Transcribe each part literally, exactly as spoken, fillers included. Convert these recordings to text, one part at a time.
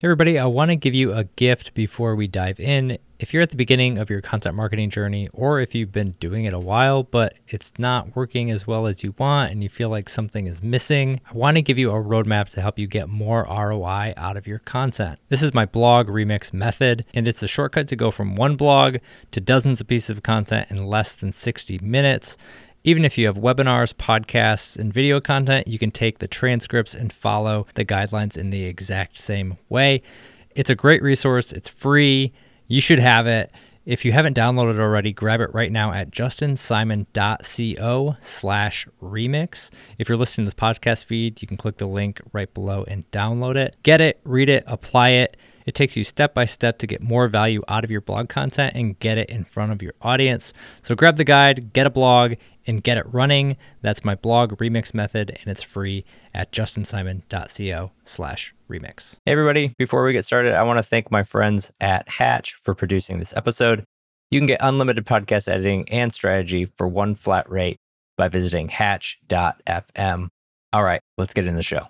Hey everybody, I want to give you a gift before we dive in. If you're at the beginning of your content marketing journey, or if you've been doing it a while, but it's not working as well as you want and you feel like something is missing, I want to give you a roadmap to help you get more R O I out of your content. This is my blog remix method, and it's a shortcut to go from one blog to dozens of pieces of content in less than sixty minutes. Even if you have webinars, podcasts, and video content, you can take the transcripts and follow the guidelines in the exact same way. It's a great resource. It's free. You should have it. If you haven't downloaded it already, grab it right now at justinsimon.co slash remix. If you're listening to this podcast feed, you can click the link right below and download it. Get it, read it, apply it. It takes you step by step to get more value out of your blog content and get it in front of your audience. So grab the guide, get a blog, and get it running. That's my blog remix method, and it's free at justinsimon.co slash remix. Hey everybody, before we get started, I want to thank my friends at Hatch for producing this episode. You can get unlimited podcast editing and strategy for one flat rate by visiting hatch dot f m. All right, let's get in the show.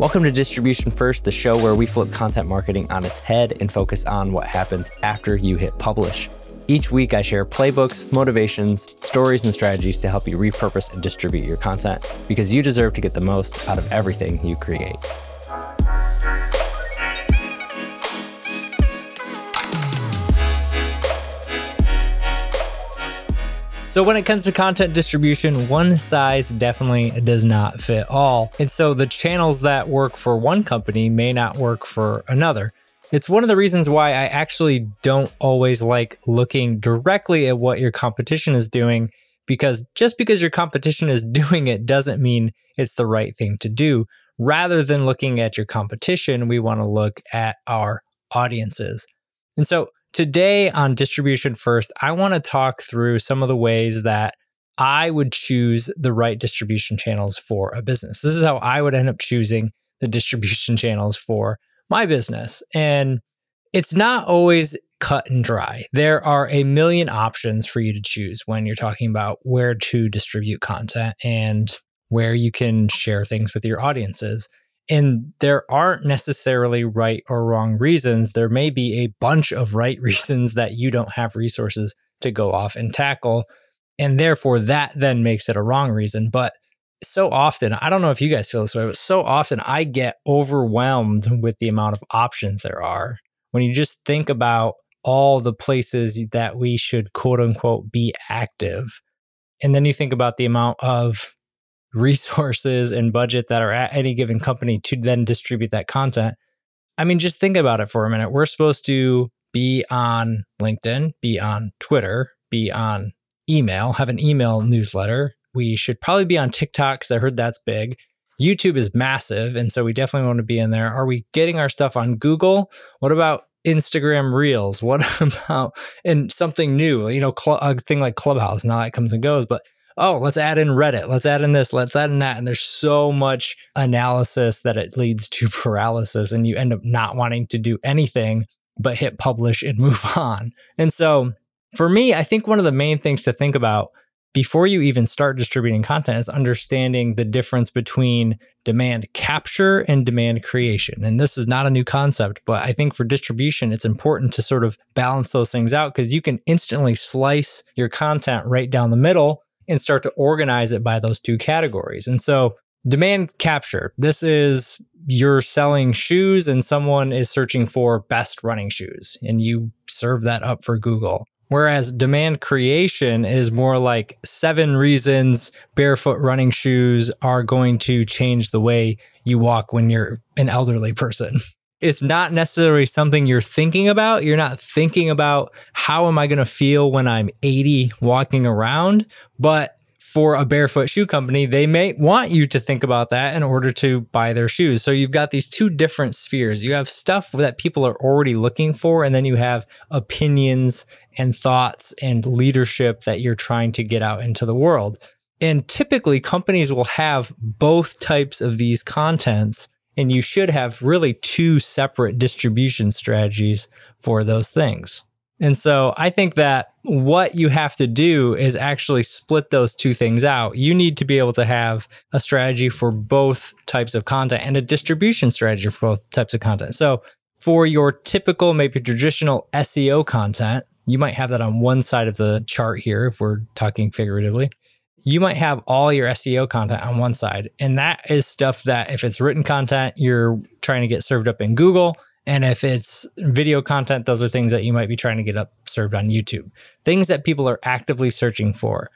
Welcome to Distribution First, the show where we flip content marketing on its head and focus on what happens after you hit publish. Each week, I share playbooks, motivations, stories, and strategies to help you repurpose and distribute your content because you deserve to get the most out of everything you create. So when it comes to content distribution, one size definitely does not fit all. And so the channels that work for one company may not work for another. It's one of the reasons why I actually don't always like looking directly at what your competition is doing, because just because your competition is doing it doesn't mean it's the right thing to do. Rather than looking at your competition, we want to look at our audiences. And so today on Distribution First, I want to talk through some of the ways that I would choose the right distribution channels for a business. This is how I would end up choosing the distribution channels for my business. And it's not always cut and dry. There are a million options for you to choose when you're talking about where to distribute content and where you can share things with your audiences. And there aren't necessarily right or wrong reasons. There may be a bunch of right reasons that you don't have resources to go off and tackle. And therefore, that then makes it a wrong reason. But so often, I don't know if you guys feel this way, but so often I get overwhelmed with the amount of options there are. When you just think about all the places that we should, quote unquote, be active. And then you think about the amount of resources and budget that are at any given company to then distribute that content. I mean, just think about it for a minute. We're supposed to be on LinkedIn, be on Twitter, be on email, have an email newsletter. We should probably be on TikTok because I heard that's big. YouTube is massive, and so we definitely want to be in there. Are we getting our stuff on Google? What about Instagram Reels? What about, and something new, you know, cl- a thing like Clubhouse, now that comes and goes, but oh, let's add in Reddit, let's add in this, let's add in that. And there's so much analysis that it leads to paralysis and you end up not wanting to do anything but hit publish and move on. And so for me, I think one of the main things to think about before you even start distributing content is understanding the difference between demand capture and demand creation. And this is not a new concept, but I think for distribution, it's important to sort of balance those things out because you can instantly slice your content right down the middle and start to organize it by those two categories. And so demand capture, this is you're selling shoes and someone is searching for best running shoes and you serve that up for Google. Whereas demand creation is more like seven reasons barefoot running shoes are going to change the way you walk when you're an elderly person. It's not necessarily something you're thinking about. You're not thinking about how am I going to feel when I'm eighty walking around? But for a barefoot shoe company, they may want you to think about that in order to buy their shoes. So you've got these two different spheres. You have stuff that people are already looking for, and then you have opinions and thoughts and leadership that you're trying to get out into the world. And typically companies will have both types of these contents. And you should have really two separate distribution strategies for those things. And so I think that what you have to do is actually split those two things out. You need to be able to have a strategy for both types of content and a distribution strategy for both types of content. So for your typical, maybe traditional S E O content, you might have that on one side of the chart here, if we're talking figuratively. You might have all your S E O content on one side. And that is stuff that if it's written content, you're trying to get served up in Google. And if it's video content, those are things that you might be trying to get up served on YouTube. Things that people are actively searching for.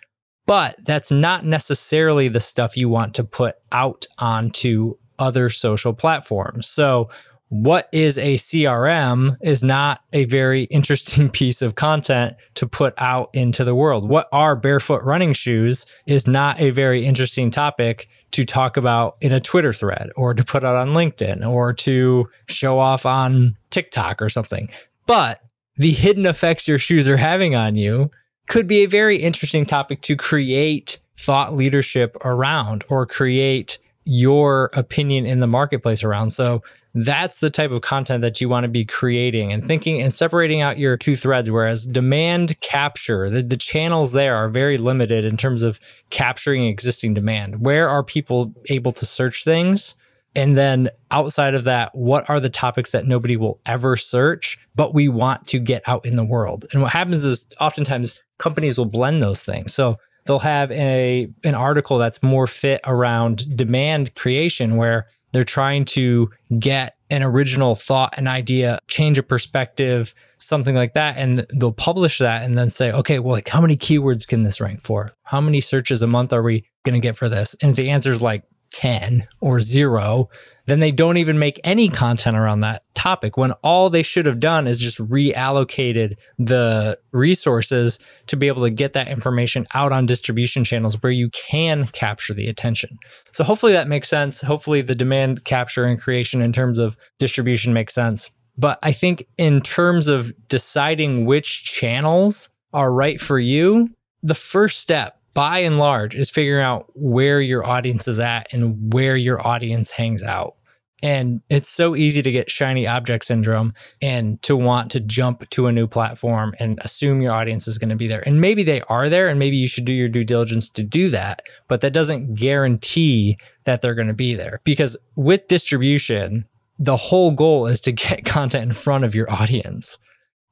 But that's not necessarily the stuff you want to put out onto other social platforms. So what is a C R M is not a very interesting piece of content to put out into the world. What are barefoot running shoes is not a very interesting topic to talk about in a Twitter thread or to put out on LinkedIn or to show off on TikTok or something. But the hidden effects your shoes are having on you could be a very interesting topic to create thought leadership around or create your opinion in the marketplace around. So that's the type of content that you want to be creating and thinking and separating out your two threads, whereas demand capture, the, the channels there are very limited in terms of capturing existing demand. Where are people able to search things? And then outside of that, what are the topics that nobody will ever search, but we want to get out in the world? And what happens is oftentimes companies will blend those things. So they'll have a an article that's more fit around demand creation where they're trying to get an original thought, an idea, change a perspective, something like that. And they'll publish that and then say, okay, well, like how many keywords can this rank for? How many searches a month are we going to get for this? And if the answer is like ten or zero, then they don't even make any content around that topic when all they should have done is just reallocated the resources to be able to get that information out on distribution channels where you can capture the attention. So hopefully that makes sense. Hopefully the demand capture and creation in terms of distribution makes sense. But I think in terms of deciding which channels are right for you, the first step by and large is figuring out where your audience is at and where your audience hangs out. And it's so easy to get shiny object syndrome and to want to jump to a new platform and assume your audience is going to be there. And maybe they are there and maybe you should do your due diligence to do that, but that doesn't guarantee that they're going to be there. Because with distribution, the whole goal is to get content in front of your audience.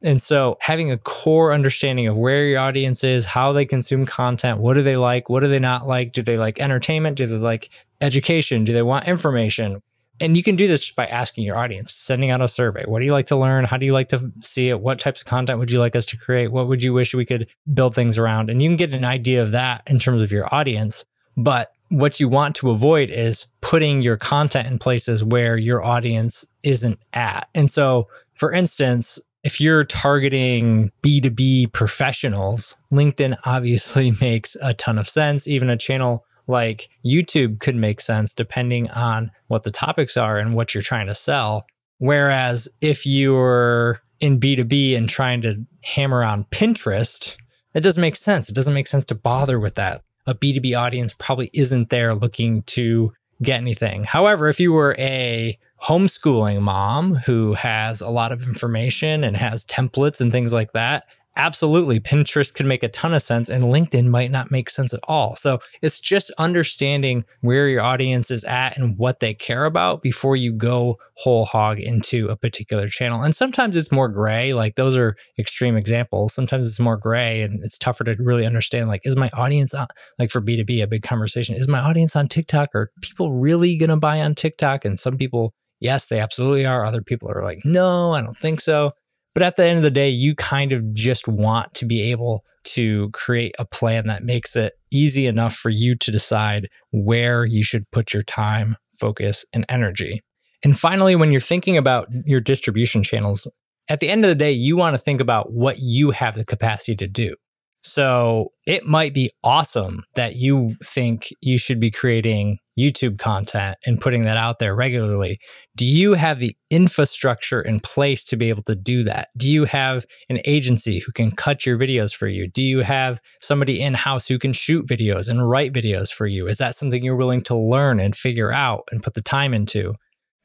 And so having a core understanding of where your audience is, how they consume content, what do they like, what do they not like, do they like entertainment, do they like education, do they want information? And you can do this just by asking your audience, sending out a survey. What do you like to learn? How do you like to see it? What types of content would you like us to create? What would you wish we could build things around? And you can get an idea of that in terms of your audience. But what you want to avoid is putting your content in places where your audience isn't at. And so, for instance, if you're targeting B two B professionals, LinkedIn obviously makes a ton of sense. Even a channel like YouTube could make sense depending on what the topics are and what you're trying to sell. Whereas if you're in B two B and trying to hammer on Pinterest, it doesn't make sense. It doesn't make sense to bother with that. A B two B audience probably isn't there looking to get anything. However, if you were a homeschooling mom who has a lot of information and has templates and things like that, absolutely, Pinterest could make a ton of sense and LinkedIn might not make sense at all. So it's just understanding where your audience is at and what they care about before you go whole hog into a particular channel. And sometimes it's more gray, like those are extreme examples. Sometimes it's more gray and it's tougher to really understand, like, is my audience on, like for B two B, a big conversation, is my audience on TikTok? Are people really going to buy on TikTok? And some people, yes, they absolutely are. Other people are like, no, I don't think so. But at the end of the day, you kind of just want to be able to create a plan that makes it easy enough for you to decide where you should put your time, focus, and energy. And finally, when you're thinking about your distribution channels, at the end of the day, you want to think about what you have the capacity to do. So it might be awesome that you think you should be creating YouTube content and putting that out there regularly. Do you have the infrastructure in place to be able to do that? Do you have an agency who can cut your videos for you? Do you have somebody in-house who can shoot videos and write videos for you? Is that something you're willing to learn and figure out and put the time into?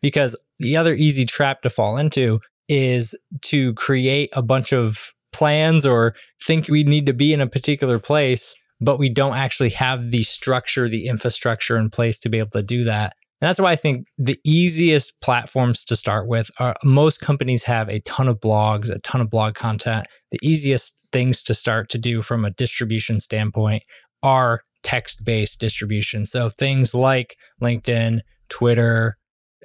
Because the other easy trap to fall into is to create a bunch of plans or think we need to be in a particular place, but we don't actually have the structure, the infrastructure in place to be able to do that. And that's why I think the easiest platforms to start with are, most companies have a ton of blogs, a ton of blog content. The easiest things to start to do from a distribution standpoint are text-based distribution. So things like LinkedIn, Twitter,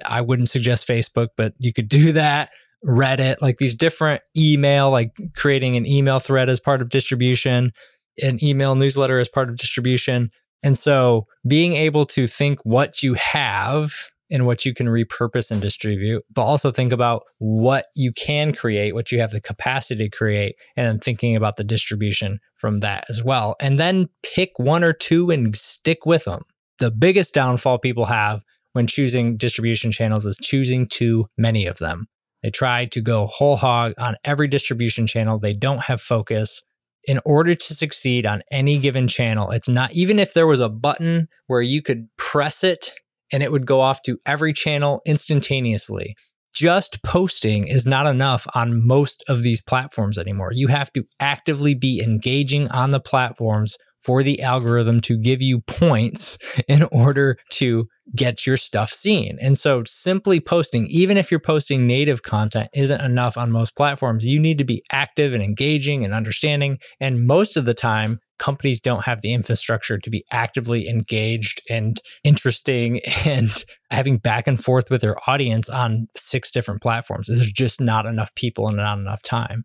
I wouldn't suggest Facebook, but you could do that. Reddit, like these different email, like creating an email thread as part of distribution, an email newsletter as part of distribution. And so being able to think what you have and what you can repurpose and distribute, but also think about what you can create, what you have the capacity to create, and then thinking about the distribution from that as well. And then pick one or two and stick with them. The biggest downfall people have when choosing distribution channels is choosing too many of them. They try to go whole hog on every distribution channel. They don't have focus. In order to succeed on any given channel, it's not, even if there was a button where you could press it and it would go off to every channel instantaneously, just posting is not enough on most of these platforms anymore. You have to actively be engaging on the platforms for the algorithm to give you points in order to get your stuff seen. And so simply posting, even if you're posting native content, isn't enough on most platforms. You need to be active and engaging and understanding. And most of the time, companies don't have the infrastructure to be actively engaged and interesting and having back and forth with their audience on six different platforms. There's just not enough people and not enough time.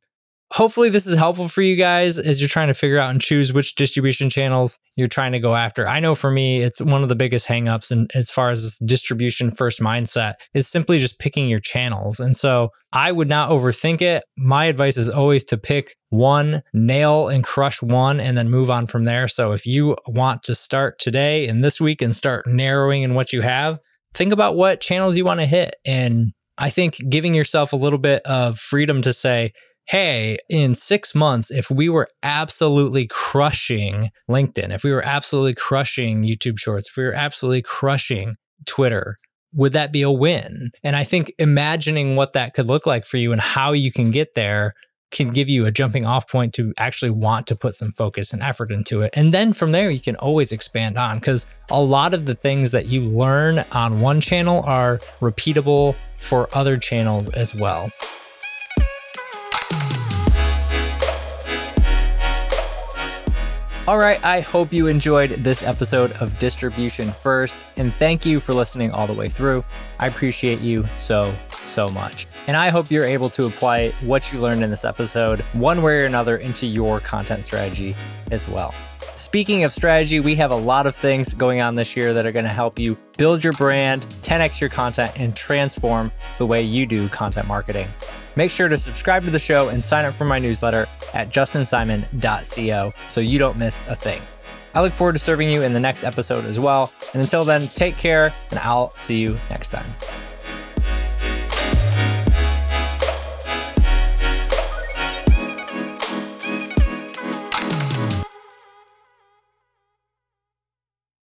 Hopefully this is helpful for you guys as you're trying to figure out and choose which distribution channels you're trying to go after. I know for me, it's one of the biggest hangups, and as far as this distribution first mindset is simply just picking your channels. And so I would not overthink it. My advice is always to pick one, nail and crush one, and then move on from there. So if you want to start today and this week and start narrowing in what you have, think about what channels you want to hit. And I think giving yourself a little bit of freedom to say, hey, in six months, if we were absolutely crushing LinkedIn, if we were absolutely crushing YouTube Shorts, if we were absolutely crushing Twitter, would that be a win? And I think imagining what that could look like for you and how you can get there can give you a jumping off point to actually want to put some focus and effort into it. And then from there, you can always expand on, because a lot of the things that you learn on one channel are repeatable for other channels as well. All right, I hope you enjoyed this episode of Distribution First, and thank you for listening all the way through. I appreciate you so, so much. And I hope you're able to apply what you learned in this episode one way or another into your content strategy as well. Speaking of strategy, we have a lot of things going on this year that are going to help you build your brand, ten x your content, and transform the way you do content marketing. Make sure to subscribe to the show and sign up for my newsletter at justin simon dot co so you don't miss a thing. I look forward to serving you in the next episode as well. And until then, take care, and I'll see you next time.